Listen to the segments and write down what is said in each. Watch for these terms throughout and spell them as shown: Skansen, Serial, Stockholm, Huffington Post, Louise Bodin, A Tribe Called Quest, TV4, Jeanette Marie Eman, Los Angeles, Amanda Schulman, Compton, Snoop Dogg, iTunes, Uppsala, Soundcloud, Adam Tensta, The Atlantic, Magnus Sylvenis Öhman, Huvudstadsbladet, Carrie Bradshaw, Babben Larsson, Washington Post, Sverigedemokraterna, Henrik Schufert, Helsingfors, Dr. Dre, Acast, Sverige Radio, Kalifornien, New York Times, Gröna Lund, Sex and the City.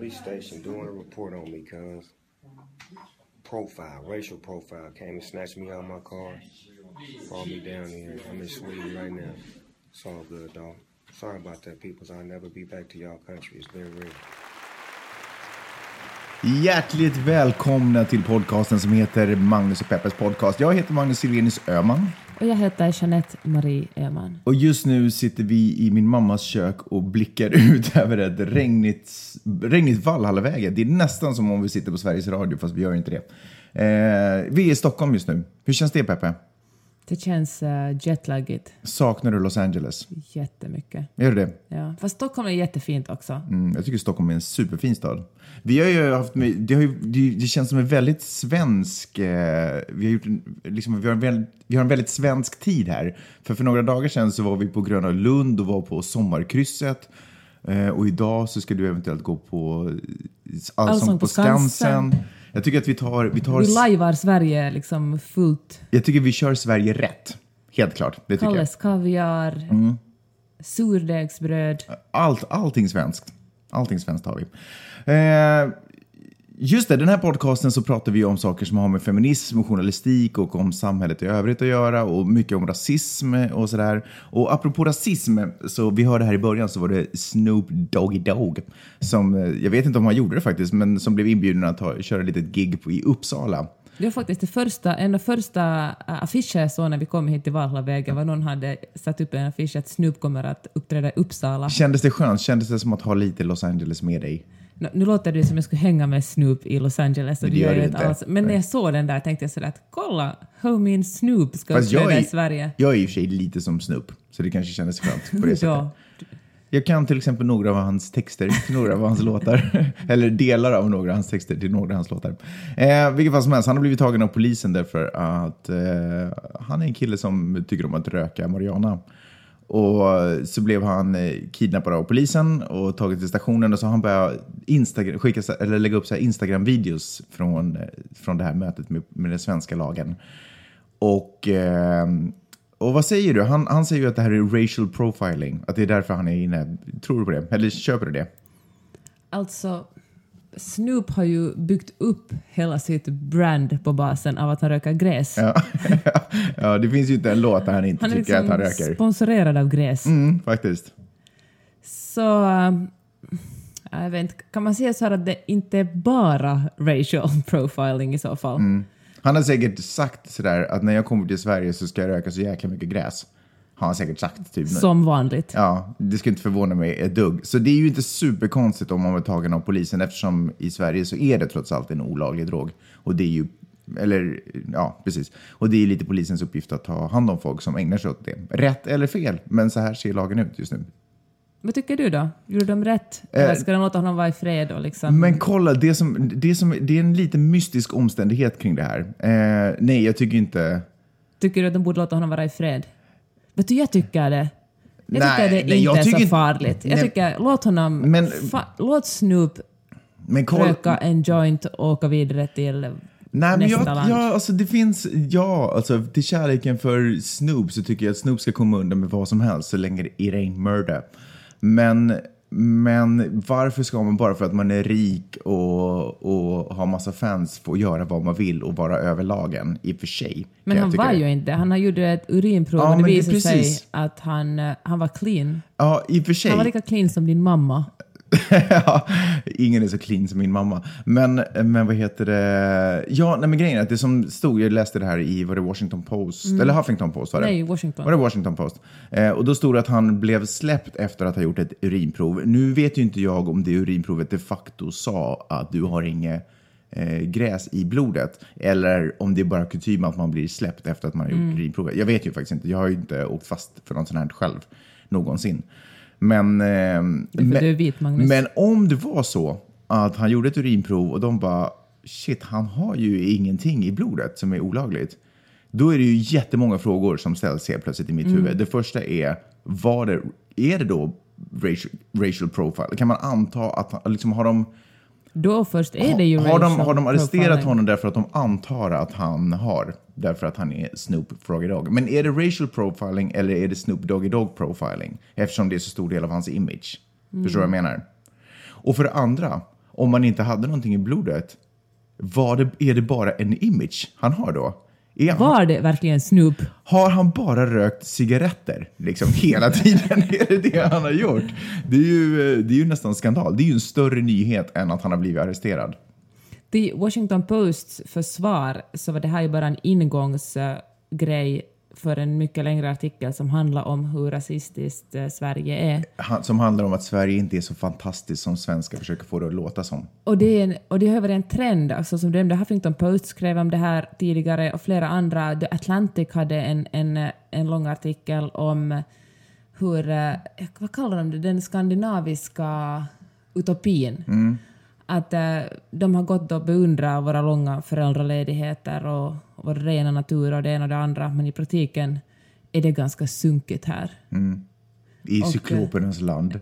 police station doing a report on me, cuz. Profile, racial profile, came and snatched me out of my car, brought me down here. I'm in Sweden right now. It's all good, dog. Sorry about that, peoples. I'll never be back to y'all country. It's been real. Hjärtligt välkomna till podcasten som heter Magnus och Peppes podcast. Jag heter Magnus Sylvenis Öhman. Och jag heter Jeanette Marie Eman. Och just nu sitter vi i min mammas kök och blickar ut över ett regnigt Valhallavägen. Det är nästan som om vi sitter på Sveriges Radio, fast vi gör inte det. Vi är i Stockholm just nu. Hur känns det, Peppe? Det känns jetlaggigt. Saknar du Los Angeles? Jättemycket. Gör du det? Ja. Fast Stockholm är jättefint också. Mm, jag tycker Stockholm är en superfin stad. Vi har ju haft... Det känns som en väldigt svensk... Vi har en väldigt svensk tid här. För några dagar sedan så var vi på Gröna Lund och var på sommarkrysset. Och idag så ska du eventuellt gå på Allsång på Skansen. Jag tycker att vi lajvar Sverige liksom fullt. Jag tycker vi kör Sverige rätt. Helt klart, det tycker Kalles, jag. Kaviar, surdegsbröd. Allting svenskt har vi. Just det, den här podcasten så pratar vi om saker som har med feminism och journalistik och om samhället i övrigt att göra och mycket om rasism och sådär. Och apropå rasism, så vi hörde här i början så var det Snoop Dogg som, jag vet inte om han gjorde det faktiskt, men som blev inbjuden att köra lite gig i Uppsala. Det var faktiskt en av första affischer så när vi kom hit till Valhallavägen var någon hade satt upp en affisch att Snoop kommer att uppträda i Uppsala. Kändes det skönt? Kändes det som att ha lite Los Angeles med dig? Nu låter det som jag skulle hänga med Snoop i Los Angeles. Och det gör det inte. Alls. Men när jag såg den där tänkte jag sådär att kolla, homie Snoop ska uppträda i Sverige. Jag är i och för sig lite som Snoop, så det kanske kändes skönt på det sättet. Jag kan till exempel några av hans texter till några av hans låtar. Eller delar av några av hans texter till några av hans låtar. Vilket fall som helst, han har blivit tagen av polisen därför att han är en kille som tycker om att röka marijuana. Och så blev han kidnappad av polisen och taget till stationen. Och så har han börjat lägga upp så här Instagram-videos från det här mötet med den svenska lagen. Och vad säger du? Han säger ju att det här är racial profiling. Att det är därför han är inne. Tror du på det? Eller köper du det? Alltså, Snoop har ju byggt upp hela sitt brand på basen av att han röker gräs. Ja, ja, det finns ju inte en låt där han inte tycker liksom att han röker. Han är sponsorerad av gräs. Mm, faktiskt. Så, jag vet inte, kan man säga så här att det inte är bara racial profiling i så fall? Mm. Han har säkert sagt sådär att när jag kommer till Sverige så ska jag röka så jäkla mycket gräs. Har han säkert sagt typ nu. Som vanligt. Ja, det ska inte förvåna mig ett dugg. Så det är ju inte superkonstigt om man var tagen av polisen, eftersom i Sverige så är det trots allt en olaglig drog. Och det är ju, eller ja, precis. Och det är ju lite polisens uppgift att ta hand om folk som ägnar sig åt det. Rätt eller fel, men så här ser lagen ut just nu. Vad tycker du då? Gjorde de rätt? Eller ska de låta honom vara i fred? Och liksom? Men kolla, det är en lite mystisk omständighet kring det här. Nej, jag tycker inte... Tycker du att de borde låta honom vara i fred? Vet du, jag tycker det. Jag tycker inte det är så farligt. Jag tycker, låt honom... låt Snoop röka en joint och åka vidare till... Nej, men alltså till kärleken för Snoop så tycker jag att Snoop ska komma undan med vad som helst så länge det är murder. Men varför ska man bara för att man är rik och har massa fans få göra vad man vill och vara över lagen i och för sig? Men han var ju inte. Han har gjort ett urinprov och det visade sig att han var clean. Ja, i och för sig. Han var lika clean som din mamma. Ja, ingen är så clean som min mamma. Men vad heter det? Ja, nej, men grejen är att det som stod, jag läste det här i, var det Washington Post? Eller Huffington Post var det? Nej, Washington. Var det Washington Post? Och då stod det att han blev släppt efter att ha gjort ett urinprov. Nu vet ju inte jag om det urinprovet de facto sa att du har inget gräs i blodet. Eller om det är bara kutym att man blir släppt efter att man har gjort urinprovet. Jag vet ju faktiskt inte. Jag har ju inte åkt fast för någon sån här själv någonsin. Men om det var så att han gjorde ett urinprov och de bara, shit, han har ju ingenting i blodet som är olagligt. Då är det ju jättemånga frågor som ställs helt plötsligt i mitt huvud. Det första är, är det då racial profile? Kan man anta att liksom har de... Då först är det ju har de arresterat profiling. Honom därför att de antar att han har, därför att han är Snoop Froggy Dogg. Men är det racial profiling eller är det Snoop Doggy Dogg profiling? Eftersom det är så stor del av hans image. Förstår du vad jag menar? Och för det andra, om man inte hade någonting i blodet, är det bara en image han har då? Var det verkligen Snoop? Har han bara rökt cigaretter liksom hela tiden? Är det det han har gjort? Det är ju nästan skandal. Det är ju en större nyhet än att han har blivit arresterad. I Washington Posts försvar så var det här ju bara en ingångsgrej för en mycket längre artikel som handlar om hur rasistiskt Sverige är. Som handlar om att Sverige inte är så fantastiskt som svenskar försöker få det att låta som. Och det har varit en trend, alltså, som det Huffington Post skrev om det här tidigare och flera andra. The Atlantic hade en lång artikel om hur, vad kallar de det, den skandinaviska utopin. Mm. Att de har gått och beundrat våra långa föräldraledigheter och vår rena natur och det ena och det andra. Men i praktiken är det ganska sunkigt här. Mm. I cyklopernas land.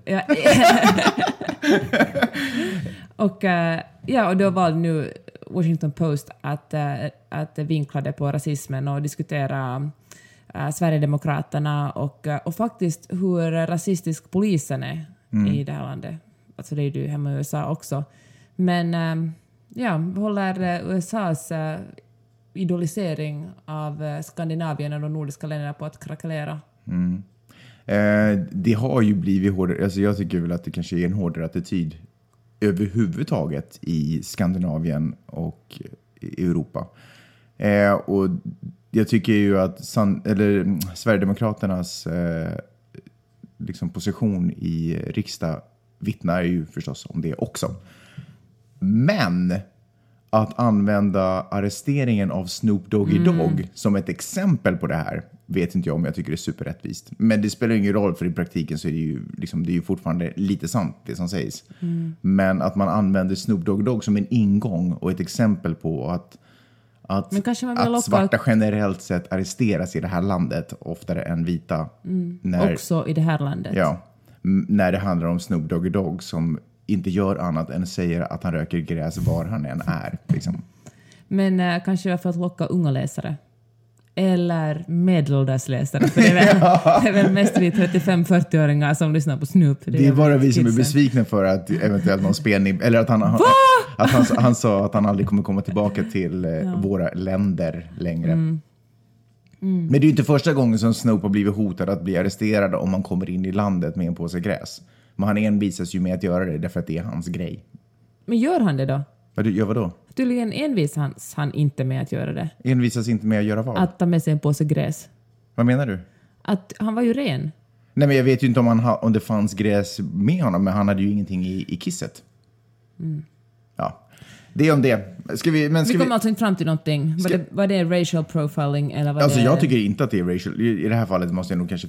Ja, och då valde nu Washington Post att vinkla det på rasismen och diskutera Sverigedemokraterna och faktiskt hur rasistisk polisen är i det här landet. Alltså det är ju hemma i USA också. Men ja, håller USAs idolisering av Skandinavien och de nordiska länderna på att krackelera? Mm. Det har ju blivit hårdare. Alltså jag tycker väl att det kanske är en hårdare attityd överhuvudtaget i Skandinavien och i Europa. Och jag tycker ju att Sverigedemokraternas liksom position i riksdag vittnar ju förstås om det också. Men att använda arresteringen av Snoop Doggy Dogg som ett exempel på det här vet inte jag om jag tycker det är superrättvist. Men det spelar ingen roll, för i praktiken så är det ju, liksom, det är ju fortfarande lite sant det som sägs. Mm. Men att man använder Snoop Doggy Dogg som en ingång och ett exempel på att svarta generellt sett arresteras i det här landet oftare än vita. Mm. Också i det här landet. Ja, när det handlar om Snoop Doggy Dogg som inte gör annat än säger att han röker gräs var han än är. Liksom. Men kanske för att locka unga läsare. Eller medelålders läsare. För det är väl, det är väl mest vi 35-40-åringar som lyssnar på Snoop. Det är bara vi som är besvikna för att eventuellt någon spelning. Eller att han sa att han aldrig kommer komma tillbaka till våra länder längre. Mm. Mm. Men det är ju inte första gången som Snoop har blivit hotad att bli arresterad om man kommer in i landet med en påse gräs. Men han envisas ju med att göra det därför att det är hans grej. Men gör han det då? Gör vad då? Tydligen envisas han inte med att göra det. Envisas inte med att göra vad? Att ta med sig en påse gräs. Vad menar du? Att han var ju ren. Nej, men jag vet ju inte om det fanns gräs med honom. Men han hade ju ingenting i kisset. Mm. Ja. Det är om det. Vi kommer alltså inte fram till någonting. Vad är racial profiling? Eller vad alltså det är... Jag tycker inte att det är racial. I det här fallet måste jag nog kanske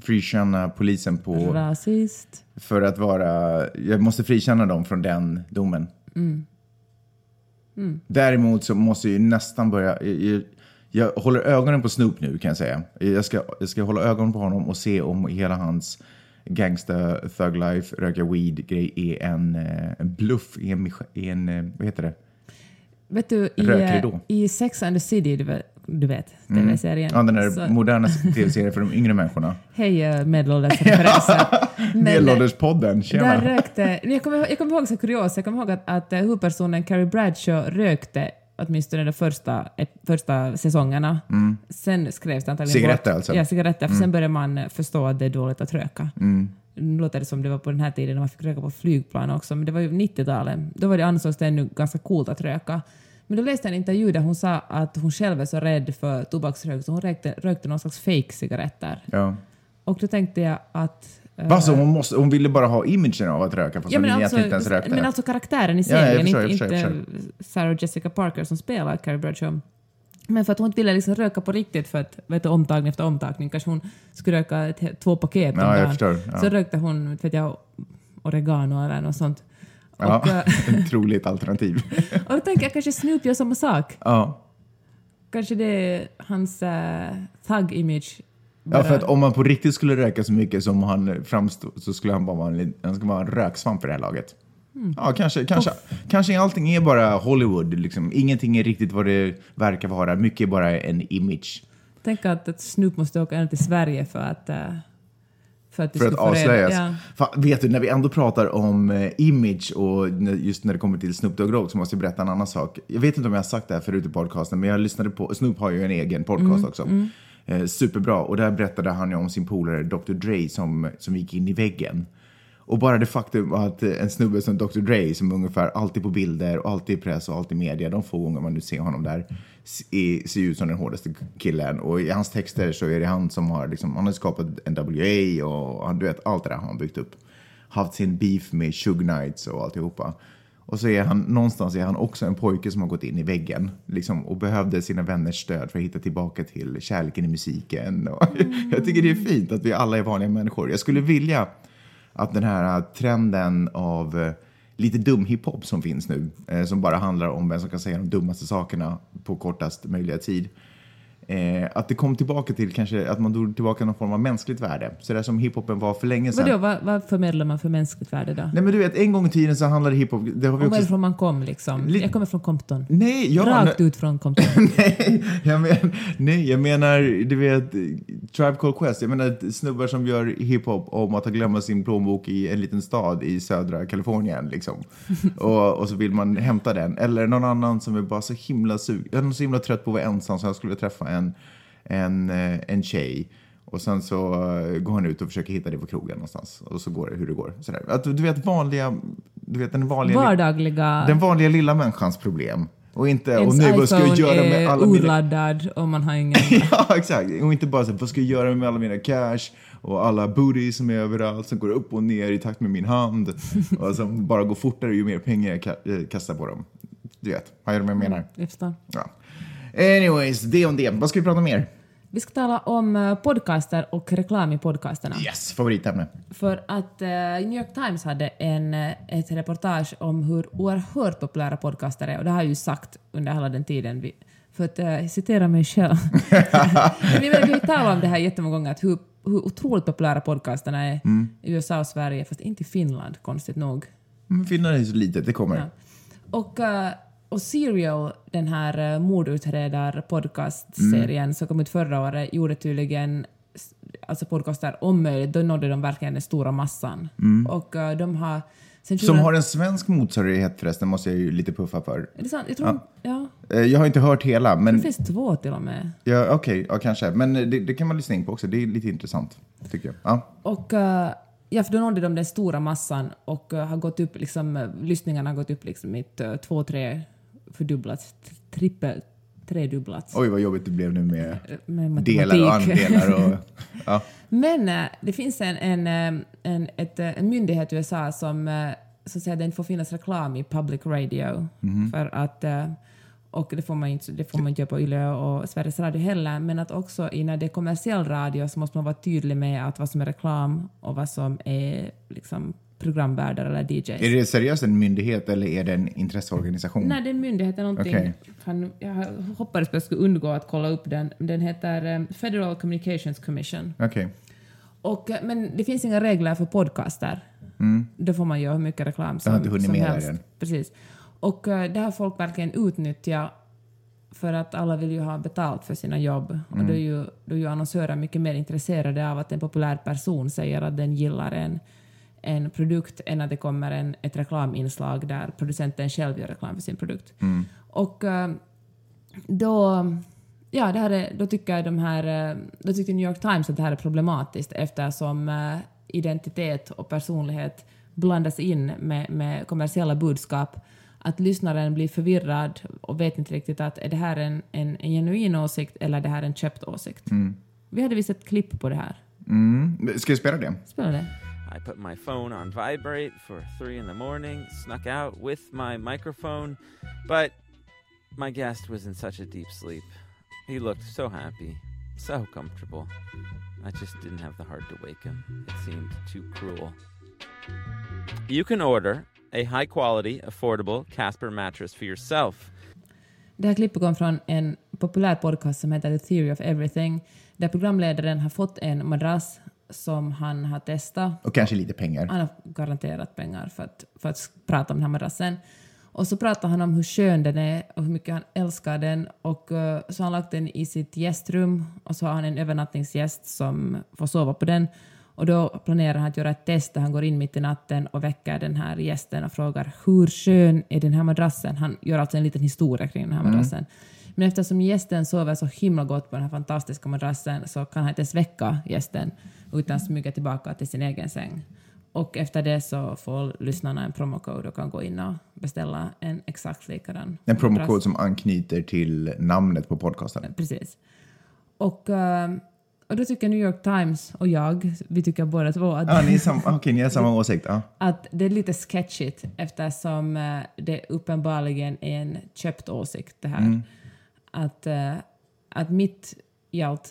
frikänna polisen på... Rasist. För att vara... Jag måste frikänna dem från den domen. Mm. Mm. Däremot så måste jag ju nästan börja... Jag håller ögonen på Snoop nu, kan jag säga. Jag ska hålla ögonen på honom och se om hela hans... gangsta, thug life, röka weed grej är en bluff, en vad heter det? Vet du, i Sex and the City, du vet den här serien. Ja, den där moderna tv-serien för de yngre människorna. Hej medelålders referenser. Medelålderspodden, tjena. Där rökte, jag kommer ihåg så kurios, jag kommer ihåg att huvudpersonen Carrie Bradshaw rökte åtminstone de första säsongerna. Mm. Sen skrevs det antagligen cigaretter bort. Alltså. Ja, cigaretter. Sen började man förstå att det är dåligt att röka. Mm. Nu låter det som det var på den här tiden när man fick röka på flygplan också. Men det var ju 90-talet. Då var det ansågs det ännu ganska coolt att röka. Men då läste jag en intervju där hon sa att hon själv är så rädd för tobaksrök. Så hon rökte någon slags fake-cigaretter. Ja. Och då tänkte jag att... Alltså, hon ville bara ha imagen av att röka fast hon egentligen inte ens rökte. Men alltså karaktären i serien, inte Sarah Jessica Parker som spelar Carrie Bradshaw. Men för att hon inte ville liksom röka på riktigt för att omtagning efter omtagning. Kanske hon skulle röka två paket om dagen. Ja. Så rökte hon oregano eller något sånt. Ja, ett troligt alternativ. Och då tänker jag kanske Snoop gör samma sak. Ja. Kanske det är hans thug-image. Ja, för att om man på riktigt skulle röka så mycket som han framstod så skulle han bara vara en röksvamp för det här laget. Mm. Ja, kanske allting är bara Hollywood. Liksom. Ingenting är riktigt vad det verkar vara. Mycket är bara en image. Tänk att Snoop måste åka till Sverige för att För att avslöjas. Ja. Fan, vet du, när vi ändå pratar om image och just när det kommer till Snoop Dogg så måste jag berätta en annan sak. Jag vet inte om jag har sagt det här förut i podcasten, men jag lyssnade på, Snoop har ju en egen podcast också. Mm. Superbra. Och där berättade han ju om sin polare Dr. Dre som gick in i väggen. Och bara det faktum att en snubbe som Dr. Dre, som ungefär alltid på bilder och alltid i press och alltid i media, de få gånger man nu ser honom där, ser ut som den hårdaste killen. Och i hans texter så är det han som har, liksom, han har skapat NWA och du vet, allt det där har han byggt upp. Haft sin beef med Suge Knights och alltihopa. Och så är han, någonstans är han också en pojke som har gått in i väggen liksom, och behövde sina vänners stöd för att hitta tillbaka till kärleken i musiken. Och jag tycker det är fint att vi alla är vanliga människor. Jag skulle vilja att den här trenden av lite dum hiphop som finns nu, som bara handlar om vem som kan säga de dummaste sakerna på kortast möjliga tid, att det kom tillbaka till kanske att man drog tillbaka någon form av mänskligt värde. Så där som hiphopen var för länge sedan. Vad förmedlar man för mänskligt värde då? Nej men du vet, en gång i tiden så handlade hiphop... Det har vi också... Varifrån man kom liksom. Jag kommer från Compton. Nej, rakt ut från Compton. Nej, jag menar, du vet, Tribe Called Quest. Jag menar snubbar som gör hiphop om att ha glömt sin plånbok i en liten stad i södra Kalifornien liksom. och så vill man hämta den. Eller någon annan som är bara så himla sug. Jag är så himla trött på att vara ensam så jag skulle träffa en tjej och sen så går han ut och försöker hitta det på krogen någonstans och så går det hur det går sådär. Att du vet den vanliga lilla människans problem och inte och nu vad ska jag göra med alla oladdad mina... om man har ingen ja exakt och inte bara så vad ska jag göra med alla mina cash och alla booties som är överallt som går upp och ner i takt med min hand och som bara går fortare ju mer pengar jag kastar på dem. Du vet, vad är det jag menar? Jag förstår. Ja. Anyways, det om det. Vad ska vi prata mer? Vi ska tala om podcaster och reklam i podcasterna. Yes, favoritämne. För att New York Times hade ett reportage om hur oerhört populära podcaster är. Och det har jag ju sagt under hela den tiden. För att citera mig själv. Vi har talat om det här jättemånga gånger. Att hur otroligt populära podcasterna är i USA och Sverige. Fast inte i Finland, konstigt nog. Finland är så litet, det kommer. Ja. Och Serial, den här mordutredar-podcast-serien som kom ut förra året, gjorde tydligen alltså podcaster om möjligt. Då nådde de verkligen den stora massan. Mm. Och de har... Som har en svensk motsvarighet förresten, måste jag ju lite puffa för. Är det sant? Jag tror... Ja. Ja. Jag har inte hört hela, men... Det finns 2 till och med. Ja, okej, ja, kanske. Men det kan man lyssna in på också. Det är lite intressant, tycker jag. Ja. Och... Ja, för då nådde de den stora massan och har gått upp, liksom, lyssningarna har gått upp liksom i 2-3 fördubblats, tredubblats. Oj, vad jobbigt det blev nu med delar och andelar. Och, ja. Men det finns en myndighet i USA som så att säga, den får finnas reklam i public radio. Mm-hmm. För att, och det får man inte göra på Yle och Sveriges Radio heller. Men att också när det är kommersiell radio så måste man vara tydlig med att vad som är reklam och vad som är liksom programvärdar eller DJs. Är det seriöst en myndighet eller är det en intresseorganisation? Nej, det är en myndighet eller någonting. Okay. Jag hoppades att jag skulle undgå att kolla upp den. Den heter Federal Communications Commission. Okay. Men det finns inga regler för podcaster. Mm. Då får man göra hur mycket reklam som helst. Jag har inte hunnit med helst. Den. Precis. Och det har folk verkligen utnyttjat för att alla vill ju ha betalt för sina jobb. Mm. Och då är ju annonsörer mycket mer intresserade av att en populär person säger att den gillar en produkt än att det kommer ett reklaminslag där producenten själv gör reklam för sin produkt. Mm. Och då tyckte New York Times att det här är problematiskt eftersom identitet och personlighet blandas in med kommersiella budskap. Att lyssnaren blir förvirrad och vet inte riktigt att är det här en genuin åsikt eller är det här en köpt åsikt. Mm. Vi hade visat ett klipp på det här. Mm. Ska jag spela det? Spela det. I put my phone on vibrate for 3 a.m, snuck out with my microphone, but my guest was in such a deep sleep. He looked so happy, so comfortable. I just didn't have the heart to wake him. It seemed too cruel. You can order a high quality, affordable Casper mattress for yourself. Det här klippet kom från en populär podcast som heter The Theory of Everything, där programledaren har fått en madrass som han har testat. Och kanske lite pengar. Han har garanterat pengar för att prata om den här madrassen. Och så pratar han om hur skön den är och hur mycket han älskar den. Och så har han lagt den i sitt gästrum och så har han en övernattningsgäst som får sova på den. Och då planerar han att göra ett test där han går in mitt i natten och väcker den här gästen och frågar hur skön är den här madrassen. Han gör alltså en liten historia kring den här madrassen. Men eftersom gästen sover så himla gott på den här fantastiska madrassen så kan han inte ens väcka gästen utan smyga tillbaka till sin egen säng. Och efter det så får lyssnarna en promokod och kan gå in och beställa en exakt likadan. En promokod som anknyter till namnet på podcasten. Precis. Och då tycker New York Times och jag, vi tycker båda två att... Ja, ni har samma åsikt. Ja. Att det är lite sketchigt eftersom det uppenbarligen är en köpt åsikt det här. Mm. Att mitt...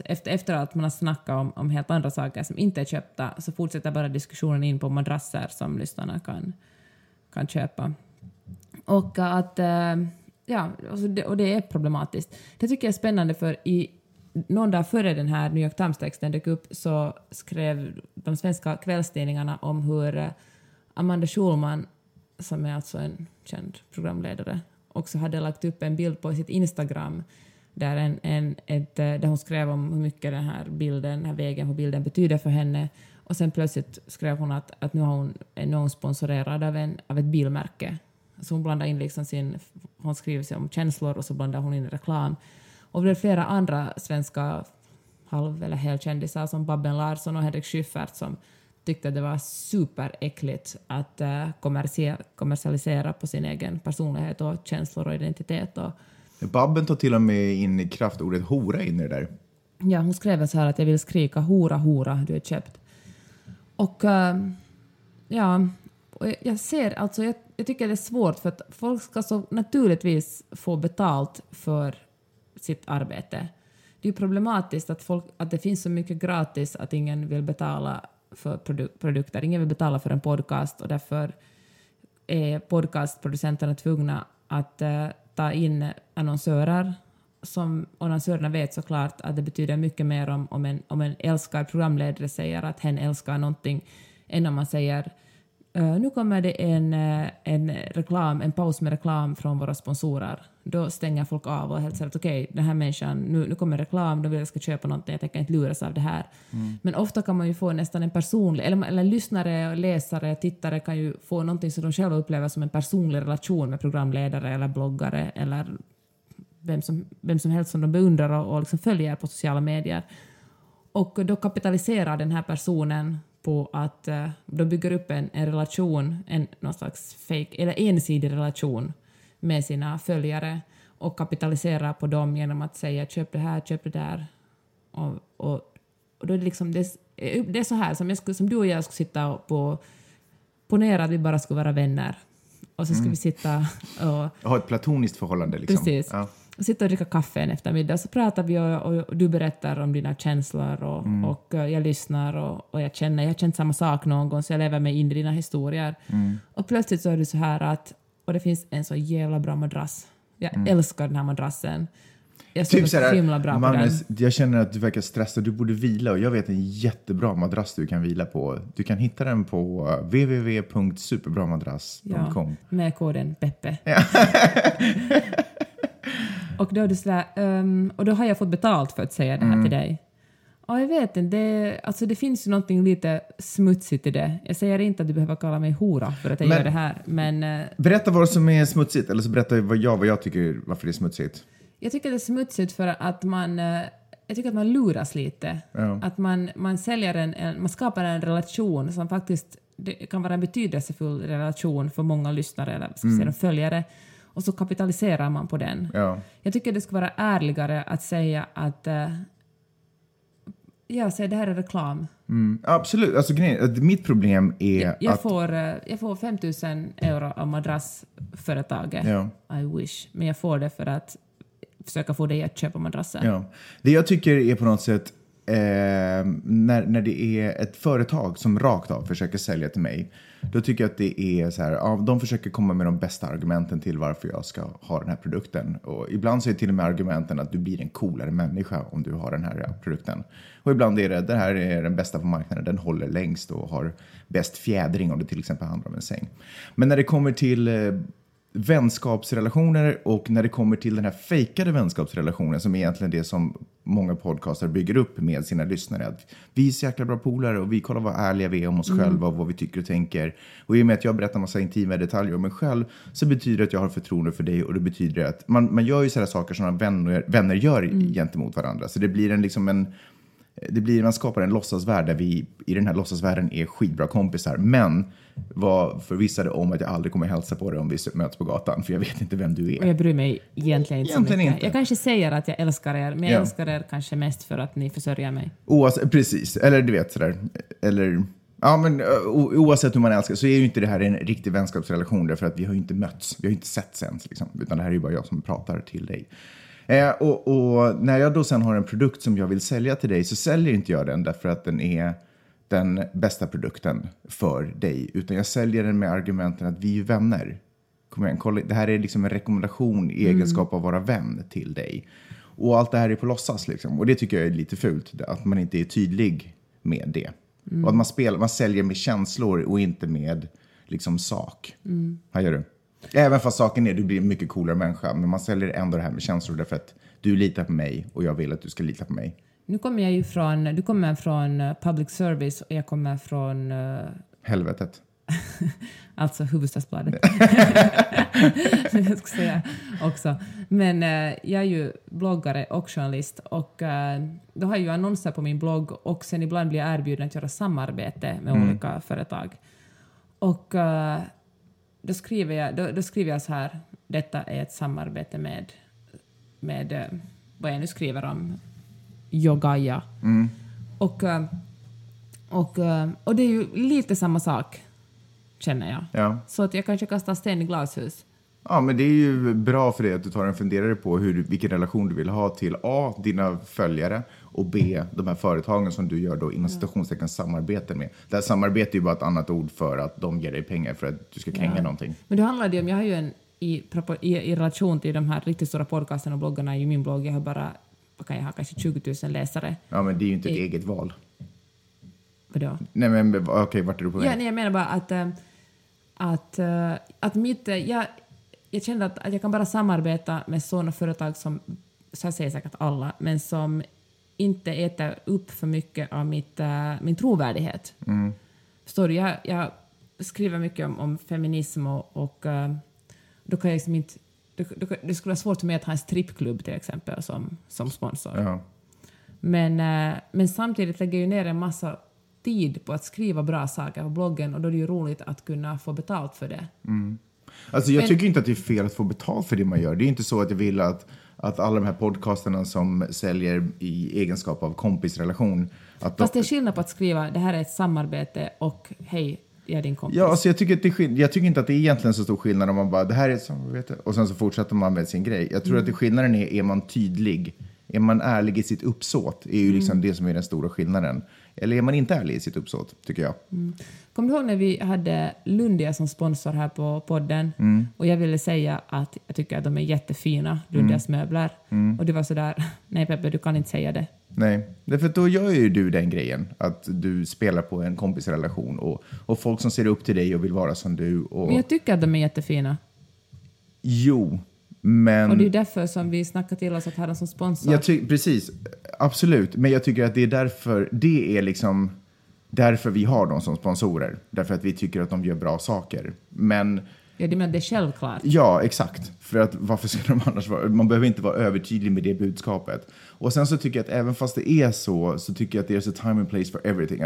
Efter att man har snackat om helt andra saker som inte är köpta så fortsätter bara diskussionen in på madrasser som lyssnarna kan köpa. Och att ja, och det är problematiskt. Det tycker jag är spännande för i någon dag före den här New York Times-texten dök upp så skrev de svenska kvällstidningarna om hur Amanda Schulman, som är alltså en känd programledare, också hade lagt upp en bild på sitt Instagram där, där hon skrev om hur mycket den här vägen, hur bilden betyder för henne. Och sen plötsligt skrev hon att nu har hon sponsorerad av ett bilmärke. Så hon blandade in liksom hon skriver sig om känslor och så blandade hon in reklam. Och det är flera andra svenska halv- eller helkändisar som Babben Larsson och Henrik Schufert som tyckte att det var superäckligt att kommersialisera på sin egen personlighet och känslor och identitet och Babben tog till och med in kraftordet hora in i det där. Ja, hon skrev så här att jag vill skrika hora, hora, du är köpt. Och ja, jag ser alltså, jag tycker det är svårt för att folk ska så naturligtvis få betalt för sitt arbete. Det är problematiskt att det finns så mycket gratis att ingen vill betala för produkter. Ingen vill betala för en podcast och därför är podcastproducenterna tvungna att ta in annonsörer som annonsörerna vet såklart att det betyder mycket mer om en älskad programledare säger att hen älskar någonting än om man säger nu kommer det en paus med reklam från våra sponsorer. Då stänger folk av och helt säkert okej, den här människan, nu kommer reklam, då vill jag ska köpa någonting, jag tänker inte luras av det här. Mm. Men ofta kan man ju få nästan en personlig, eller lyssnare, läsare, tittare kan ju få någonting som de själva upplever som en personlig relation med programledare eller bloggare eller vem som helst som de beundrar och liksom följer på sociala medier. Och då kapitaliserar den här personen på att de bygger upp en relation, någon slags fake eller ensidig relation med sina följare och kapitaliserar på dem genom att säga köp det här, köp det där och då är det liksom det är så här som du och jag skulle sitta på ponera att vi bara skulle vara vänner och så ska vi sitta och ha ett platoniskt förhållande liksom. Precis. Ja. Och sitta och dricka kaffe en eftermiddag så pratar vi och du berättar om dina känslor och jag lyssnar och jag känner samma sak någon gång så jag lever mig in i dina historier och plötsligt så är det så här att och det finns en så jävla bra madrass. Jag älskar den här madrassen. Jag typ så himla bra Magnus, på den. Jag känner att du verkar stressad. Du borde vila och jag vet en jättebra madrass du kan vila på. Du kan hitta den på www.superbramadrass.com. Ja, med koden Peppe. Ja. Och då är det sådär, och då har jag fått betalt för att säga det här till dig. Ja, jag vet inte. Det finns ju någonting lite smutsigt i det. Jag säger inte att du behöver kalla mig hora för att jag gör det här. Men, berätta vad som är smutsigt. Eller så berätta vad jag tycker varför det är smutsigt. Jag tycker det är smutsigt för att man luras lite. Ja. Att man säljer man skapar en relation som faktiskt det kan vara en betydelsefull relation för många lyssnare eller följare. Och så kapitaliserar man på den. Ja. Jag tycker det ska vara ärligare att säga att... Ja, så det här är reklam. Mm, absolut. Alltså, mitt problem är att... Jag får 5 000 euro av madrassföretaget. Ja. I wish. Men jag får det för att försöka få dig att köpa madrassen. Ja. Det jag tycker är på något sätt... när det är ett företag som rakt av försöker sälja till mig, då tycker jag att det är så här, de försöker komma med de bästa argumenten till varför jag ska ha den här produkten. Och ibland så är till och med argumenten att du blir en coolare människa om du har den här produkten. Och ibland är det här är den bästa på marknaden, den håller längst och har bäst fjädring om det till exempel handlar om en säng. Men när det kommer till vänskapsrelationer och när det kommer till den här fejkade vänskapsrelationen som är egentligen det som många podcaster bygger upp med sina lyssnare. Att vi är så jäkla bra polare och vi kollar vad ärliga vi är om oss själva och vad vi tycker och tänker. Och i och med att jag berättar massa intima detaljer om mig själv så betyder det att jag har förtroende för dig och det betyder att man gör ju sådana saker som vänner gör gentemot varandra. Så det blir man skapar en låtsasvärld där vi i den här låtsasvärlden är skitbra kompisar. Men var förvissade om att jag aldrig kommer hälsa på dig om vi möts på gatan. För jag vet inte vem du är. Och jag bryr mig egentligen inte. Jag kanske säger att jag älskar er. Men jag älskar er kanske mest för att ni försörjer mig. Precis. Eller du vet sådär. Eller... Ja, men oavsett hur man älskar så är ju inte det här en riktig vänskapsrelation därför att vi har ju inte mötts, vi har ju inte sett ens liksom, utan det här är ju bara jag som pratar till dig. Och när jag då sen har en produkt som jag vill sälja till dig så säljer inte jag den därför att den är den bästa produkten för dig, utan jag säljer den med argumenten att vi är vänner. Kom igen, kolla, det här är liksom en rekommendation i egenskap av vara vän till dig. Och allt det här är på låtsas liksom, och det tycker jag är lite fult att man inte är tydlig med det. Mm. Och att man säljer med känslor och inte med liksom sak. Här gör du. Även fast saken är du blir en mycket coolare människa. Men man säljer ändå det här med känslor därför att du litar på mig och jag vill att du ska lita på mig. Nu kommer jag ju du kommer från public service och jag kommer från... Helvetet. Alltså Huvudstadsbladet. Jag ska säga också. Men jag är ju bloggare och journalist och då har jag ju annonser på min blogg och sen ibland blir jag erbjuden att göra samarbete med olika företag. Och då skriver jag så här, detta är ett samarbete med vad jag nu skriver om Yogaya. Och det är ju lite samma sak, känner jag. Ja. Så att jag kanske kastar sten i glashus. Ja, men det är ju bra för dig att du tar en funderare på vilken relation du vill ha till A, dina följare, och B, de här företagen som du gör då inom citationstecken samarbete med. Det här samarbete är ju bara ett annat ord för att de ger dig pengar för att du ska kränga någonting. Men det handlar ju om, jag har ju en i relation till de här riktigt stora podcasten och bloggarna i min blogg, jag har bara, vad kan jag ha, kanske 20 000 läsare. Ja, men det är ju inte ett eget val. Då. Nej, men okej, vart är du på väg? Ja, nej, jag menar bara att jag kände att jag kan bara samarbeta med sådana företag som, så jag säger säkert alla, men som inte äter upp för mycket av min trovärdighet. Förstår du? Jag skriver mycket om feminism och då kan jag liksom inte, det skulle vara svårt för mig att ha en strippklubb till exempel som sponsor. Ja. Men samtidigt lägger jag ju ner en massa tid på att skriva bra saker på bloggen och då är det ju roligt att kunna få betalt för det. Alltså jag tycker inte att det är fel att få betalt för det man gör. Det är inte så att jag vill att alla de här podcasterna som säljer i egenskap av kompisrelation... Att fast det är skillnad på att skriva det här är ett samarbete och hej, jag är din kompis. Ja, alltså jag tycker inte att det är egentligen så stor skillnad om man bara det här är ett samarbete och sen så fortsätter man med sin grej. Jag tror att det skillnaden är man tydlig, är man ärlig i sitt uppsåt, är ju liksom det som är den stora skillnaden. Eller är man inte ärlig i sitt uppsåt, tycker jag. Kommer du ihåg när vi hade Lundia som sponsor här på podden? Och jag ville säga att jag tycker att de är jättefina, Lundias möbler. Och det var sådär, nej Peppe, du kan inte säga det. Nej, därför då gör ju du den grejen. Att du spelar på en kompisrelation. Och folk som ser upp till dig och vill vara som du. Och... Men jag tycker att de är jättefina. Jo, men... Och det är därför som vi snackar till oss att ha den som sponsor. Precis, absolut. Men jag tycker att det är därför... Det är liksom därför vi har dem som sponsorer. Därför att vi tycker att de gör bra saker. Men... Ja, det menar det är självklart. Ja, exakt. För att varför ska de annars vara... Man behöver inte vara övertydlig med det budskapet. Och sen så tycker jag att även fast det är så tycker jag att there's a time and place for everything.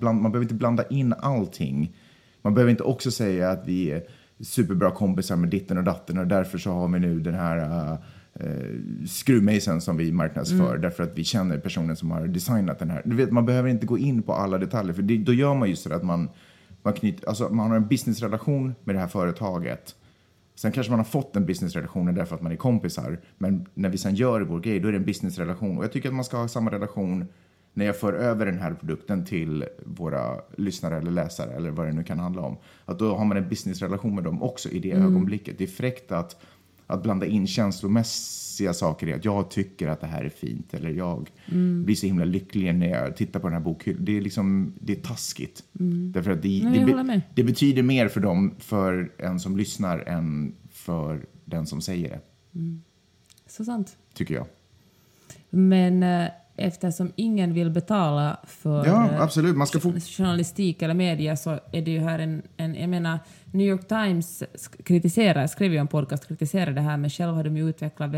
Man behöver inte blanda in allting. Man behöver inte också säga att vi... är superbra kompisar med ditten och datten och därför så har vi nu den här skruvmejsen som vi marknadsför därför att vi känner personen som har designat den här. Du vet, man behöver inte gå in på alla detaljer för då gör man ju så att man har en businessrelation med det här företaget. Sen kanske man har fått en businessrelation därför att man är kompisar, men när vi sen gör vår grej då är det en businessrelation och jag tycker att man ska ha samma relation när jag för över den här produkten till våra lyssnare eller läsare eller vad det nu kan handla om. Att då har man en businessrelation med dem också i det ögonblicket. Det är fräckt att blanda in känslomässiga saker i att jag tycker att det här är fint. Eller jag blir så himla lycklig när jag tittar på den här bokhyllan. Det är liksom, det är taskigt. Därför att det betyder mer för dem, för en som lyssnar än för den som säger det. Mm. Så sant. Tycker jag. Men eftersom ingen vill betala för man ska få... journalistik eller media, så är det ju här jag menar, New York Times skrev ju en podcast, kritiserade det här, men själv har de ju utvecklat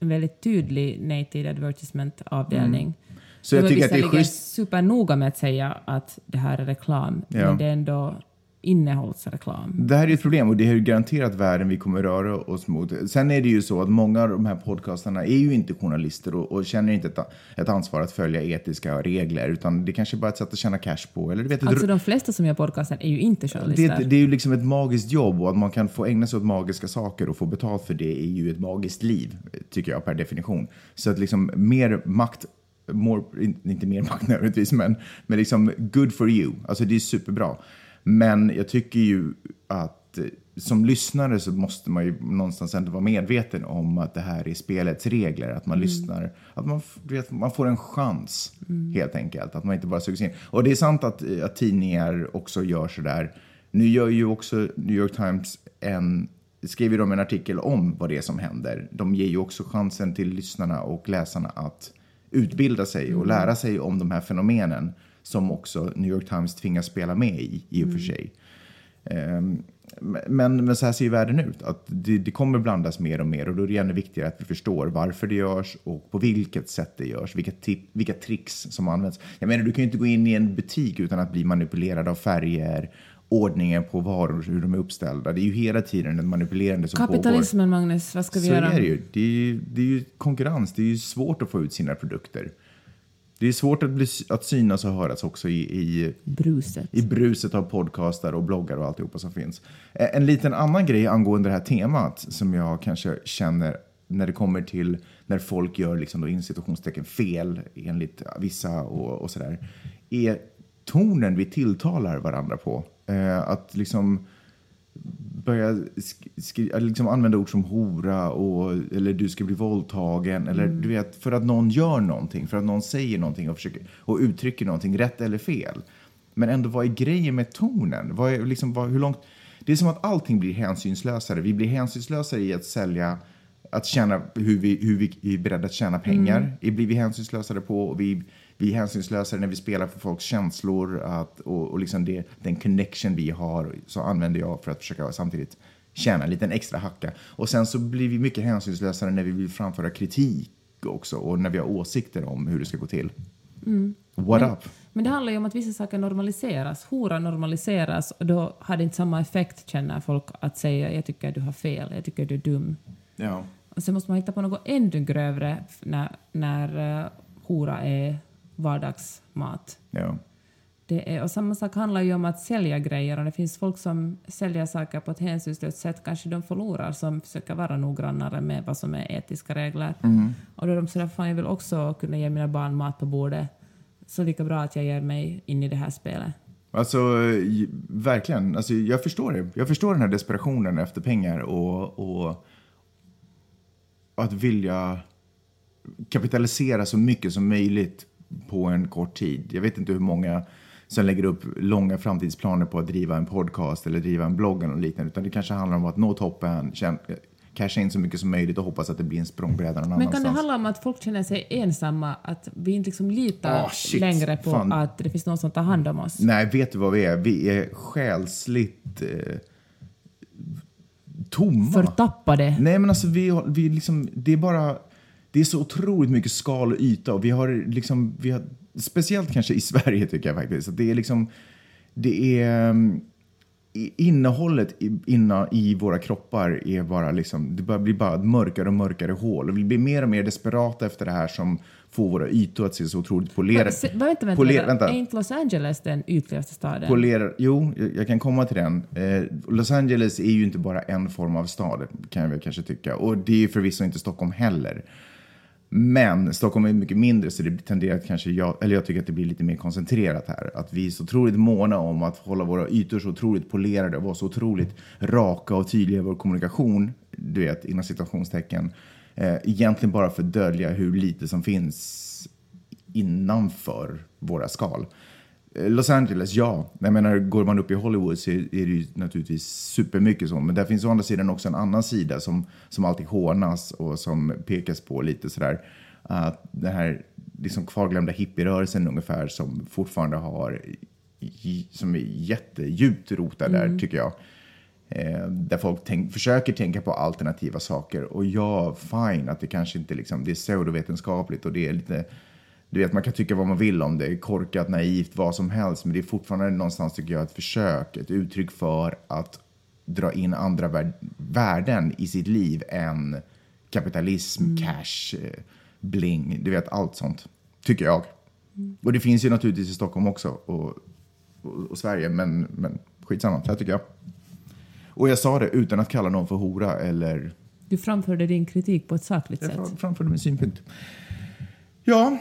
en väldigt tydlig native advertisement-avdelning. Mm. Så jag tycker att det är schysst... supernoga med att säga att det här är reklam, men det är ändå innehållsreklam. Det här är ett problem, och det är ju garanterat världen vi kommer röra oss mot. Sen är det ju så att många av de här podcastarna är ju inte journalister och känner inte ett ansvar att följa etiska regler, utan det kanske bara är ett sätt att tjäna cash på. Eller, du vet, alltså de flesta som gör podcasten är ju inte journalister. Det är ju liksom ett magiskt jobb, och att man kan få ägna sig åt magiska saker och få betalt för det är ju ett magiskt liv, tycker jag, per definition. Så att liksom mer makt... inte mer makt nödvändigtvis, men liksom good for you. Alltså det är superbra. Men jag tycker ju att som lyssnare så måste man ju någonstans ändå vara medveten om att det här är spelets regler. Att man lyssnar, att man får en chans helt enkelt. Att man inte bara sugs in. Och det är sant att tidningar också gör sådär. Nu gör ju också New York Times skriver de en artikel om vad det är som händer. De ger ju också chansen till lyssnarna och läsarna att utbilda sig och lära sig om de här fenomenen som också New York Times tvingas spela med i och för sig. Men så här ser ju världen ut, att det kommer blandas mer och mer, och då är det ännu viktigare att vi förstår varför det görs och på vilket sätt det görs, vilka tricks som används. Jag menar, du kan ju inte gå in i en butik utan att bli manipulerad av färger, ordningen på varor, hur de är uppställda. Det är ju hela tiden en manipulerande som pågår. Kapitalismen, Magnus, vad ska vi göra? Så är det ju. Det är ju konkurrens. Det är ju svårt att få ut sina produkter. Det är svårt att synas och höras också i bruset av podcastar och bloggar och alltihopa som finns. En liten annan grej angående det här temat som jag kanske känner när det kommer till när folk gör liksom då institutionstecken fel enligt vissa och sådär, är tonen vi tilltalar varandra på. Att liksom börja liksom använda ord som hora eller du ska bli våldtagen, eller du vet, för att någon gör någonting, för att någon säger någonting och uttrycker någonting rätt eller fel. Men ändå, vad är grejen med tonen? Vad är, liksom, hur långt? Det är som att allting blir hänsynslösare. Vi blir hänsynslösare i att sälja, att tjäna, hur vi är beredda att tjäna pengar. Det blir vi hänsynslösare på, och vi är hänsynslösare när vi spelar för folks känslor och liksom den connection vi har, så använder jag för att försöka samtidigt tjäna en liten extra hacka. Och sen så blir vi mycket hänsynslösare när vi vill framföra kritik också, och när vi har åsikter om hur det ska gå till. Mm. Men det handlar ju om att vissa saker normaliseras. Hora normaliseras, och då har det inte samma effekt, känner folk, att säga jag tycker att du har fel, jag tycker att du är dum. Ja. Och sen måste man hitta på något ännu grövre när hora är vardagsmat. Ja. Och samma sak handlar ju om att sälja grejer, och det finns folk som säljer saker på ett hänsynslöst sätt, kanske de förlorar som försöker vara noggrannare med vad som är etiska regler. Och då de säger, fan, jag vill också kunna ge mina barn mat på bordet, så lika bra att jag ger mig in i det här spelet. Alltså verkligen, alltså, jag förstår det. Jag förstår den här desperationen efter pengar och att vilja kapitalisera så mycket som möjligt på en kort tid. Jag vet inte hur många som lägger upp långa framtidsplaner på att driva en podcast eller driva en blogg eller liknande, utan det kanske handlar om att nå toppen, casha in så mycket som möjligt och hoppas att det blir en språngbräda någon annanstans. Men kan det handla om att folk känner sig ensamma, att vi inte liksom litar längre på att det finns någon som tar hand om oss? Nej, vet du vad vi är? Vi är själsligt tomma. Förtappade. Nej, men alltså vi liksom, det är bara... Det är så otroligt mycket skal och yta, och vi har speciellt kanske i Sverige, tycker jag faktiskt, att det är liksom, det är innehållet i våra kroppar är bara liksom, det blir bara ett mörkare och mörkare hål, och vi blir mer och mer desperata efter det här som får våra ytor att se så otroligt polerade. Vänta. Är inte Los Angeles den ytligaste staden? Jo, jag kan komma till den. Los Angeles är ju inte bara en form av stad, kan jag väl kanske tycka, och det är förvisso inte Stockholm heller. Men Stockholm är mycket mindre, så det tenderar att kanske jag tycker att det blir lite mer koncentrerat här. Att vi är så otroligt måna om att hålla våra ytor så otroligt polerade och vara så otroligt raka och tydliga i vår kommunikation, du vet, inom citationstecken. Egentligen bara för att dölja hur lite som finns innanför våra skal. Los Angeles, ja. Jag menar, går man upp i Hollywood så är det ju naturligtvis supermycket så. Men där finns å andra sidan också en annan sida som alltid hånas och som pekas på lite sådär. Att det här liksom kvarglömda hippierörelsen ungefär som fortfarande har, som är jättedjupt rotad där, tycker jag. Där folk försöker tänka på alternativa saker. Och ja, fine, att det kanske inte liksom, det är pseudovetenskapligt och det är lite... Du vet, man kan tycka vad man vill om det, korkat, naivt, vad som helst. Men det är fortfarande någonstans, tycker jag, ett försök, ett uttryck för att dra in andra värden i sitt liv än kapitalism, cash, bling. Du vet, allt sånt, tycker jag. Och det finns ju naturligtvis i Stockholm också och Sverige, men skitsamma, så tycker jag. Och jag sa det utan att kalla någon för hora eller... Du framförde din kritik på ett sakligt sätt. Jag framförde min synpunkt. Ja,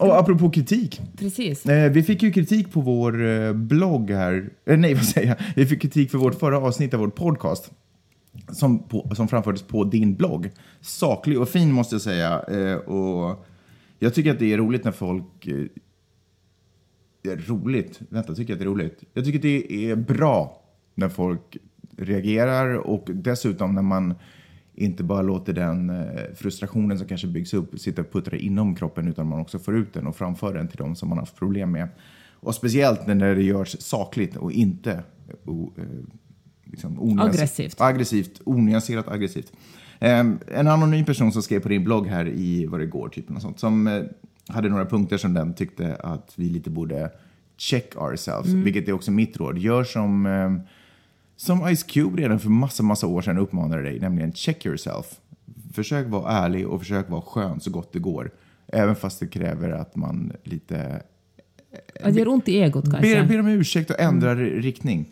och apropå kritik. Precis. Vi fick ju kritik på vår blogg här. Nej, vad säger jag? Vi fick kritik för vårt förra avsnitt av vår podcast. Som framfördes på din blogg. Saklig och fin, måste jag säga. Och jag tycker att det är roligt när folk... roligt? Vänta, tycker jag att det är roligt? Jag tycker att det är bra när folk reagerar. Och dessutom när man... inte bara låter den frustrationen som kanske byggs upp sitta och puttra inom kroppen, utan man också får ut den och framför den till dem som man har haft problem med. Och speciellt när det görs sakligt och inte liksom onyanserat aggressivt. En anonym person som skrev på din blogg här i vad det går, typen och sånt, som hade några punkter som den tyckte att vi lite borde check ourselves, vilket är också mitt råd. Gör som Ice Cube redan för massa år sedan uppmanade dig, nämligen check yourself. Försök vara ärlig och försök vara skön så gott det går. Även fast det kräver att man lite... Att det gör ont i egot kanske. Ber om ursäkt och ändrar riktning.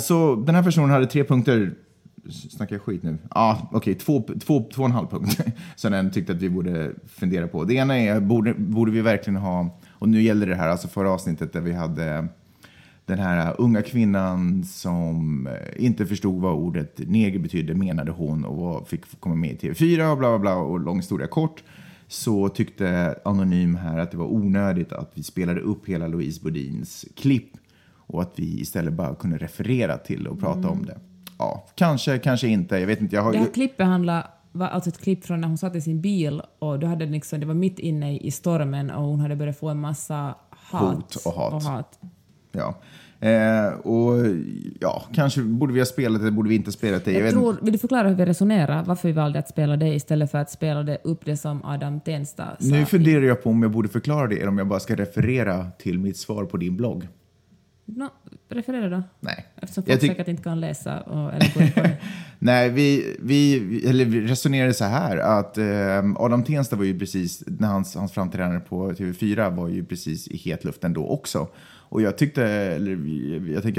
Så den här personen hade 3 punkter. Snackar jag skit nu? Ja, okej. 2,5 punkter. Så den tyckte att vi borde fundera på. Det ena är, borde vi verkligen ha... Och nu gäller det här, alltså förra avsnittet där vi hade... Den här unga kvinnan som inte förstod vad ordet neger betydde, menade hon, och fick komma med i TV4 och bla bla bla, och lång historia kort. Så tyckte Anonym här att det var onödigt att vi spelade upp hela Louise Bodins klipp och att vi istället bara kunde referera till och prata om det. Ja, kanske inte. Jag vet inte. Det här klippet var alltså ett klipp från när hon satt i sin bil, och då hade liksom, det var mitt inne i stormen och hon hade börjat få en massa hat. Ja. Och ja, kanske borde vi ha spelat det, borde vi inte spelat det. Vill du förklara hur vi resonerar? Varför vi valde att spela det istället för att spela det upp det som Adam Tensta sa? Nu funderar jag på om jag borde förklara det eller om jag bara ska referera till mitt svar på din blogg. Referera då? Nej. Eftersom folk säkert inte kan läsa eller gå in på det. Nej, vi resonerade så här att Adam Tensta var ju precis, när hans framträdande på TV4 var ju precis i hetluften då också. Och jag tänker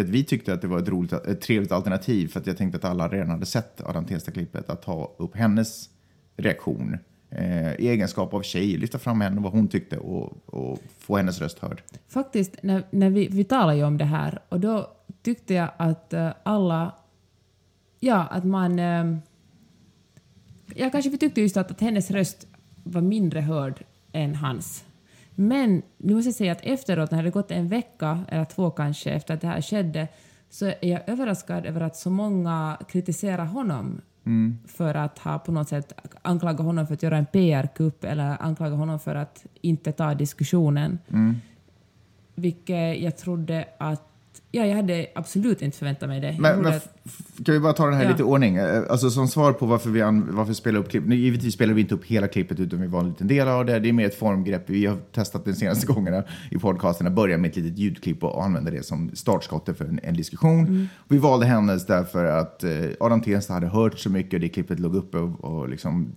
att vi tyckte att det var ett trevligt alternativ, för att jag tänkte att alla redan hade sett Adam Tensta-klippet, att ta upp hennes reaktion i egenskap av tjej, lyfta fram henne, vad hon tyckte, och få hennes röst hörd. Faktiskt, när vi talade ju om det här, och då tyckte jag att kanske vi tyckte just att hennes röst var mindre hörd än hans. Men nu måste jag säga att efteråt, när det gått en vecka eller 2 kanske efter att det här skedde, så är jag överraskad över att så många kritiserar honom för att ha på något sätt anklagat honom för att göra en PR-kupp eller anklagat honom för att inte ta diskussionen. Vilket jag trodde att... Ja, jag hade absolut inte förväntat mig det. Kan vi bara ta den här lite i ordning? Alltså, som svar på varför spelar upp klipp. Nu, givetvis spelar vi inte upp hela klippet, utan vi var en liten del av det. Det är mer ett formgrepp. Vi har testat den senaste gångerna i podcasterna. Börja med ett litet ljudklipp och använda det som startskottet för en diskussion. Vi valde hennes därför att Adam Tensta hade hört så mycket. Det klippet låg uppe och liksom...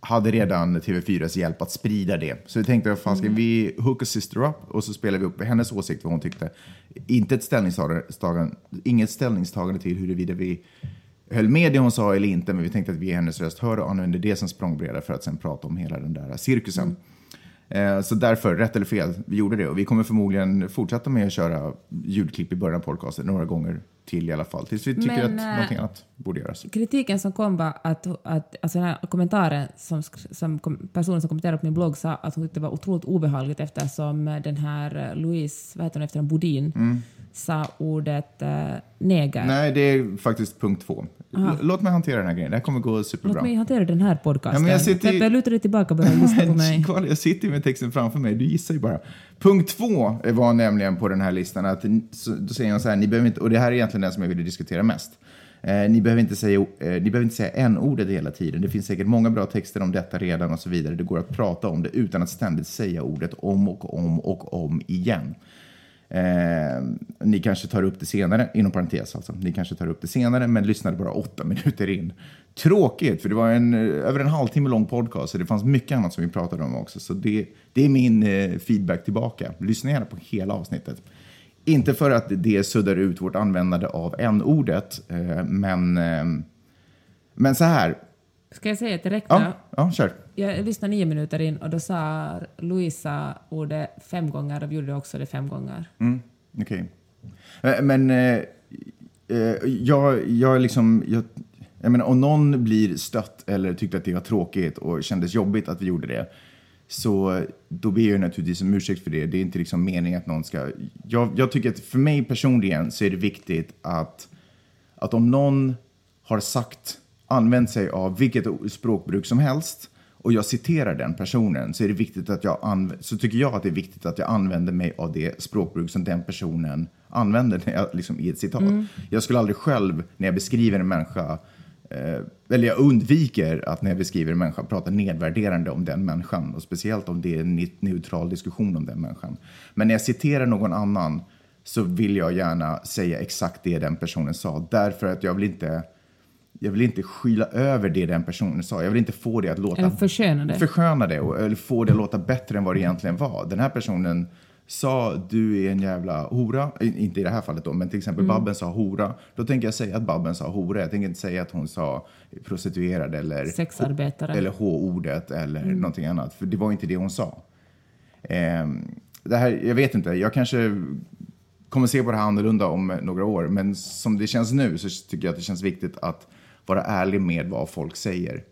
hade redan TV4s hjälp att sprida det. Så vi tänkte, fan, ska vi hooka sister up? Och så spelar vi upp hennes åsikt, vad hon tyckte. Inte ett ställningstagande, inget ställningstagande till huruvida vi höll med det hon sa eller inte. Men vi tänkte att vi är hennes röst hör och använde det som språngbräda för att sen prata om hela den där cirkusen. Så därför, rätt eller fel, vi gjorde det. Och vi kommer förmodligen fortsätta med att köra ljudklipp i början av podcasten några gånger till i alla fall. Tills vi tycker att någonting annat borde göras. Kritiken som kom var att alltså den här kommentaren som personen som kommenterade på min blogg sa att hon tyckte det var otroligt obehagligt eftersom den här Louise, vad heter hon efter den, Bodin sa ordet neger. Nej, det är faktiskt punkt 2. Låt mig hantera den här grejen. Det här kommer gå superbra. Låt mig hantera den här podcasten. Ja, jag lutar dig tillbaka och börjar lyssna på mig. Jag sitter med texten framför mig. Du gissar ju bara. Punkt 2 var nämligen på den här listan att då säger jag så här, ni behöver inte, och det här är egentligen den som jag ville diskutera mest. Ni behöver inte säga n-ordet hela tiden. Det finns säkert många bra texter om detta redan och så vidare. Det går att prata om det utan att ständigt säga ordet om och om igen. Ni kanske tar upp det senare, inom parentes alltså. Ni kanske tar upp det senare, men lyssnade bara 8 minuter in. Tråkigt, för det var över en halvtimme lång podcast, så det fanns mycket annat som vi pratade om också. Så det är min feedback tillbaka. Lyssna gärna på hela avsnittet. Inte för att det suddar ut vårt användande av n-ordet, men så här. Ska jag säga direkt då? Ja, kör. Jag lyssnade 9 minuter in och då sa Louisa ordet 5 gånger och gjorde också det 5 gånger. Mm, okej. Okay. Men jag menar, om någon blir stött eller tyckte att det var tråkigt och kändes jobbigt att vi gjorde det, så då ber jag naturligtvis om ursäkt för det. Det är inte liksom meningen att någon ska... Jag tycker att för mig personligen så är det viktigt att om någon har sagt... använt sig av vilket språkbruk som helst och jag citerar den personen, så är det viktigt att så tycker jag att det är viktigt att jag använder mig av det språkbruk som den personen använder när jag, liksom, i ett citat. Jag skulle aldrig själv när jag beskriver en människa eller jag undviker att när jag beskriver en människa prata nedvärderande om den människan, och speciellt om det är en neutral diskussion om den människan. Men när jag citerar någon annan så vill jag gärna säga exakt det den personen sa, därför att jag vill inte skyla över det den personen sa. Jag vill inte få det att låta... eller försköna det. Eller få det att låta bättre än vad det egentligen var. Den här personen sa, du är en jävla hora. Inte i det här fallet då, men till exempel Babben sa hora. Då tänker jag säga att Babben sa hora. Jag tänker inte säga att hon sa prostituerad eller... sexarbetare. Eller h-ordet eller någonting annat. För det var inte det hon sa. Det här, jag vet inte. Jag kanske... kommer se på det här annorlunda om några år. Men som det känns nu så tycker jag att det känns viktigt att vara ärlig med vad folk säger.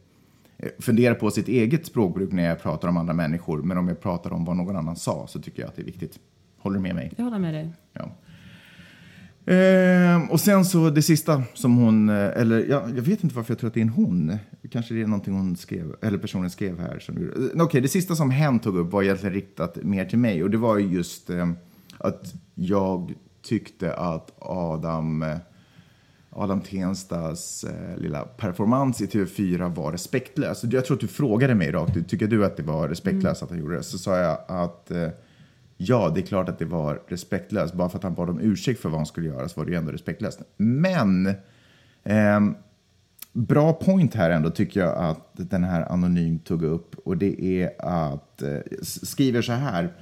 Fundera på sitt eget språkbruk när jag pratar om andra människor. Men om jag pratar om vad någon annan sa så tycker jag att det är viktigt. Håller du med mig? Jag håller med dig. Ja. Och sen så det sista som hon... eller jag vet inte varför jag tror att det är en hon. Kanske det är någonting hon skrev. Eller personen skrev här. Okej, det sista som hen tog upp var egentligen riktat mer till mig. Och det var just... att jag tyckte att Adam Tenstas lilla performance i TV4 var respektlös. Jag tror att du frågade mig rakt. Tycker du att det var respektlöst att han gjorde det? Så sa jag att ja, det är klart att det var respektlöst. Bara för att han bad om ursäkt för vad han skulle göra så var det ju ändå respektlöst. Men bra point här ändå tycker jag att den här anonym tog upp. Och det är att skriver så här...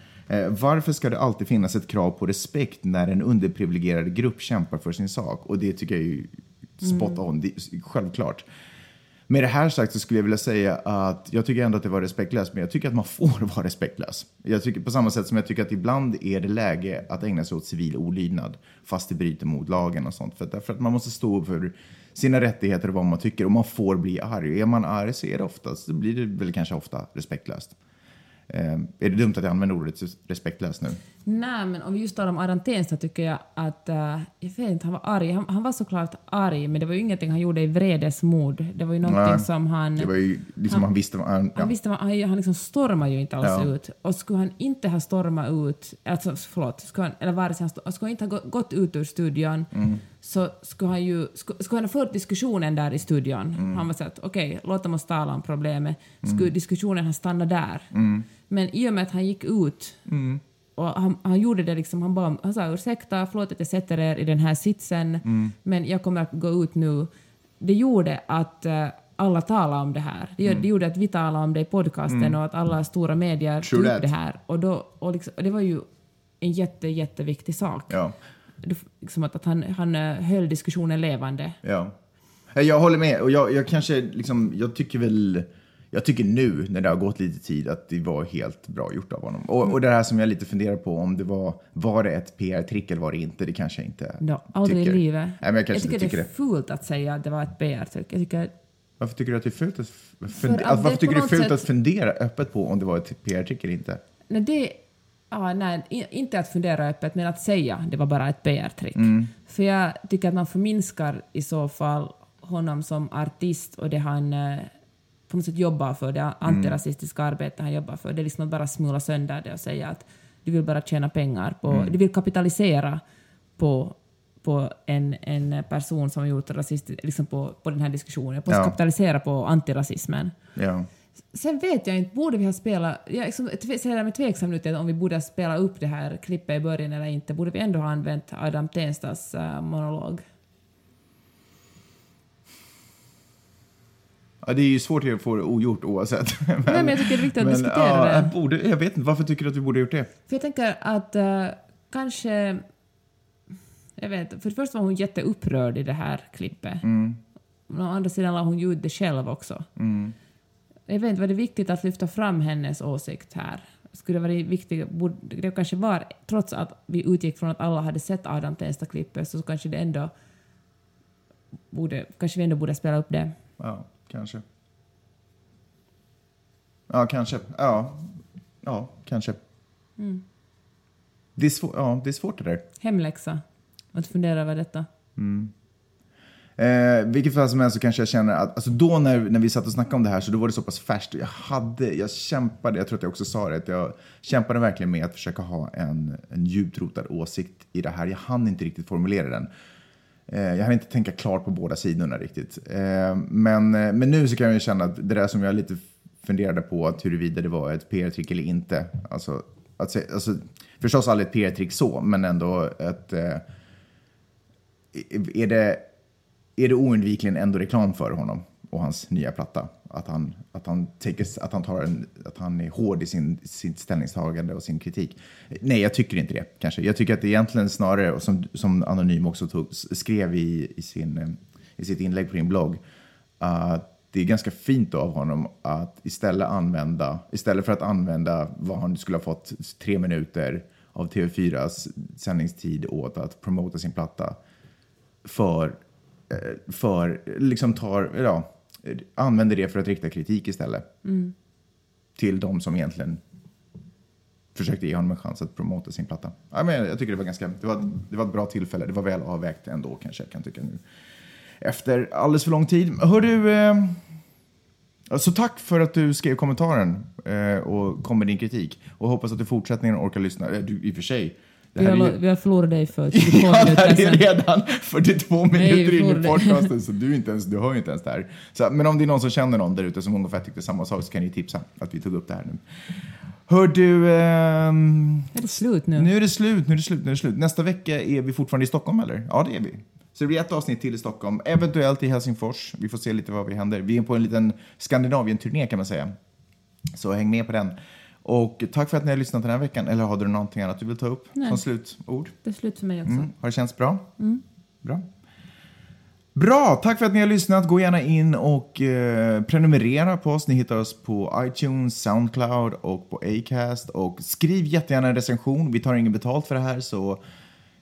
varför ska det alltid finnas ett krav på respekt när en underprivilegierad grupp kämpar för sin sak? Och det tycker jag är ju spot on, självklart. Med det här sagt så skulle jag vilja säga att jag tycker ändå att det var respektlöst, men jag tycker att man får vara respektlös. Jag tycker på samma sätt som jag tycker att ibland är det läge att ägna sig åt civil olydnad fast det bryter mot lagen och sånt. Därför att man måste stå för sina rättigheter och vad man tycker, och man får bli arg. Är man arg så är det oftast, så blir det väl kanske ofta respektlöst. Är det dumt att jag använder ordet respektlöst nu? Nej, men om vi just tar om Adam Tensta tycker jag att jag vet inte, han var arg. Han var såklart arg, men det var ju ingenting han gjorde i vredesmod. Det var ju någonting som han... det var ju liksom han visste... han visste han liksom stormade ju inte alls ut. Och skulle han inte ha stormat ut... alltså, förlåt. Skulle han inte ha gått ut ur studion... så skulle han ju... skulle han ha fört diskussionen där i studion. Han var så att, okej, låt dem oss tala om problemet. Skulle diskussionen ha stannat där. Men i och med att han gick ut... och han gjorde det liksom, han sa ursäkta, förlåt att jag sätter er i den här sitsen, men jag kommer att gå ut nu. Det gjorde att alla talade om det här. Det gjorde att vi talade om det i podcasten och att alla stora medier tog det här. Och liksom, det var ju en jätteviktig sak. Ja. Liksom att han höll diskussionen levande. Ja. Jag håller med, och jag kanske liksom, jag tycker väl... jag tycker nu när det har gått lite tid att det var helt bra gjort av honom. Och det här som jag lite funderar på, om det var det ett PR-trick eller var det inte, det kanske jag inte aldrig tycker. I livet. Nej, men jag tycker det är fult att säga att det var ett PR-trick. Varför tycker du att det är fult att fundera öppet på om det var ett PR-trick eller inte? Nej, inte att fundera öppet, men att säga det var bara ett PR-trick. Mm. För jag tycker att man förminskar i så fall honom som artist och det han på något sätt jobbar för, det antirasistiska arbete han jobbar för. Det är liksom att bara smula sönder det och säga att du vill bara tjäna pengar på, du vill kapitalisera på en person som gjort rasistiskt, liksom på den här diskussionen, på att kapitalisera på antirasismen. Ja. Sen vet jag inte, borde vi ha spelat, jag liksom ser mig tveksam ut om vi borde spela upp det här klippet i början eller inte. Borde vi ändå ha använt Adam Tenstas monolog? Ja, det är ju svårt att få det ogjort oavsett. Men jag tycker det är viktigt att diskutera det. Jag vet inte, varför tycker du att vi borde ha gjort det? För jag tänker att kanske, jag vet, för det första var hon jätteupprörd i det här klippet. Mm. Men å andra sidan la hon ju det själv också. Mm. Jag vet inte, var det viktigt att lyfta fram hennes åsikt här? Skulle det vara viktigt, det kanske var, trots att vi utgick från att alla hade sett Adam Tensta klippet, så kanske det ändå borde spela upp det. Ja, kanske. Ja, kanske. Ja, kanske. Mm. Det är svårt det där. Hemläxa. Att fundera över detta. Mm. Vilket fall som helst så kanske jag känner att alltså då när vi satt och snackade om det här, så då var det så pass färskt. Jag tror att jag också sa det, att jag kämpade verkligen med att försöka ha en djuprotad åsikt i det här. Jag hann inte riktigt formulera den. Jag hann inte tänka klart på båda sidorna riktigt. Men nu så kan jag ju känna att det där som jag lite funderade på, att huruvida det var ett PR-trick eller inte. Alltså förstås aldrig ett PR-trick så, men ändå att är det oundvikligen ändå reklam för honom och hans nya platta, att han är hård i sitt ställningstagande och sin kritik. Nej, jag tycker inte det kanske. Jag tycker att det egentligen snarare, och som Anonym också skrev i sitt inlägg på din blogg, att det är ganska fint av honom att istället för att använda vad han skulle ha fått 3 minuter av TV4s sändningstid åt att promota sin platta, för liksom använder det för att rikta kritik istället till de som egentligen försökte ge honom en chans att promota sin platta. Jag tycker det var ett bra tillfälle. Det var väl avvägt ändå, kanske jag kan tycka nu efter alldeles för lång tid. Hör du, så tack för att du skrev kommentaren och kom med din kritik, och hoppas att du fortsättningen orkar lyssna. Du, i och för sig, vi har förlorat dig för 22 minuter. Det är redan 42 minuter in i podcasten, så du hör ju inte ens det här. Så, men om det är någon som känner någon där ute som ungefär tyckte samma sak, så kan ni tipsa att vi tog upp det här nu. Hör du, är det slut nu? Nu är det slut. Nästa vecka är vi fortfarande i Stockholm, eller? Ja, det är vi. Så det blir ett avsnitt till i Stockholm, eventuellt i Helsingfors. Vi får se lite vad vi händer. Vi är på en liten Skandinavien-turné, kan man säga. Så häng med på den. Och tack för att ni har lyssnat den här veckan. Eller har du någonting annat du vill ta upp? Nej. Som slutord? Det är slut för mig också. Har det känts bra? Mm. Bra, tack för att ni har lyssnat. Gå gärna in och prenumerera på oss. Ni hittar oss på iTunes, Soundcloud och på Acast. Och skriv jättegärna en recension. Vi tar ingen betalt för det här, så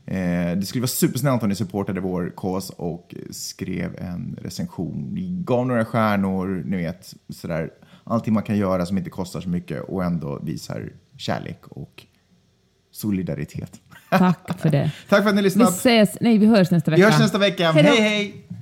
det skulle vara supersnällt om ni supportade vår cause och skrev en recension. Ni gav några stjärnor, ni vet, sådär. Allting man kan göra som inte kostar så mycket och ändå visar kärlek och solidaritet. Tack för det. Tack för att ni lyssnat. Vi hörs nästa vecka. Hej då. Hej.